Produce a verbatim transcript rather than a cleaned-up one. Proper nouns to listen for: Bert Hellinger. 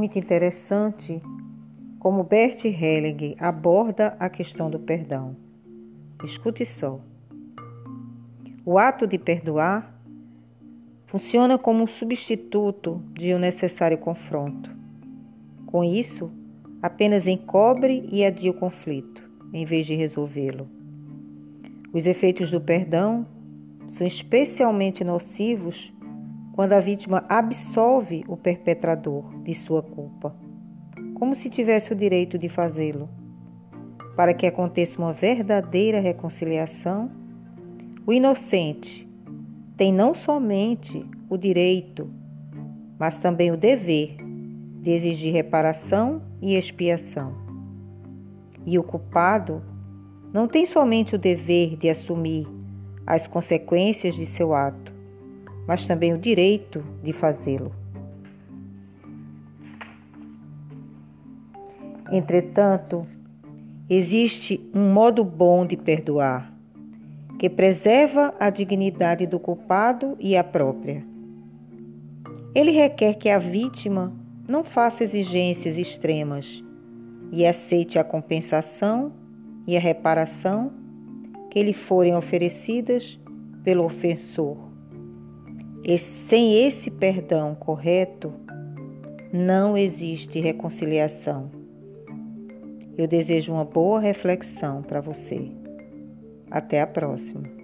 muito interessante como Bert Hellinger aborda a questão do perdão. Escute só. O ato de perdoar funciona como um substituto de um necessário confronto. Com isso, apenas encobre e adia o conflito, em vez de resolvê-lo. Os efeitos do perdão são especialmente nocivos quando a vítima absolve o perpetrador de sua culpa, como se tivesse o direito de fazê-lo. Para que aconteça uma verdadeira reconciliação, o inocente tem não somente o direito, mas também o dever de exigir reparação e expiação. E o culpado não tem somente o dever de assumir as consequências de seu ato, mas também o direito de fazê-lo. Entretanto, existe um modo bom de perdoar, que preserva a dignidade do culpado e a própria. Ele requer que a vítima não faça exigências extremas e aceite a compensação e a reparação que lhe forem oferecidas pelo ofensor. E sem esse perdão correto, não existe reconciliação. Eu desejo uma boa reflexão para você. Até a próxima.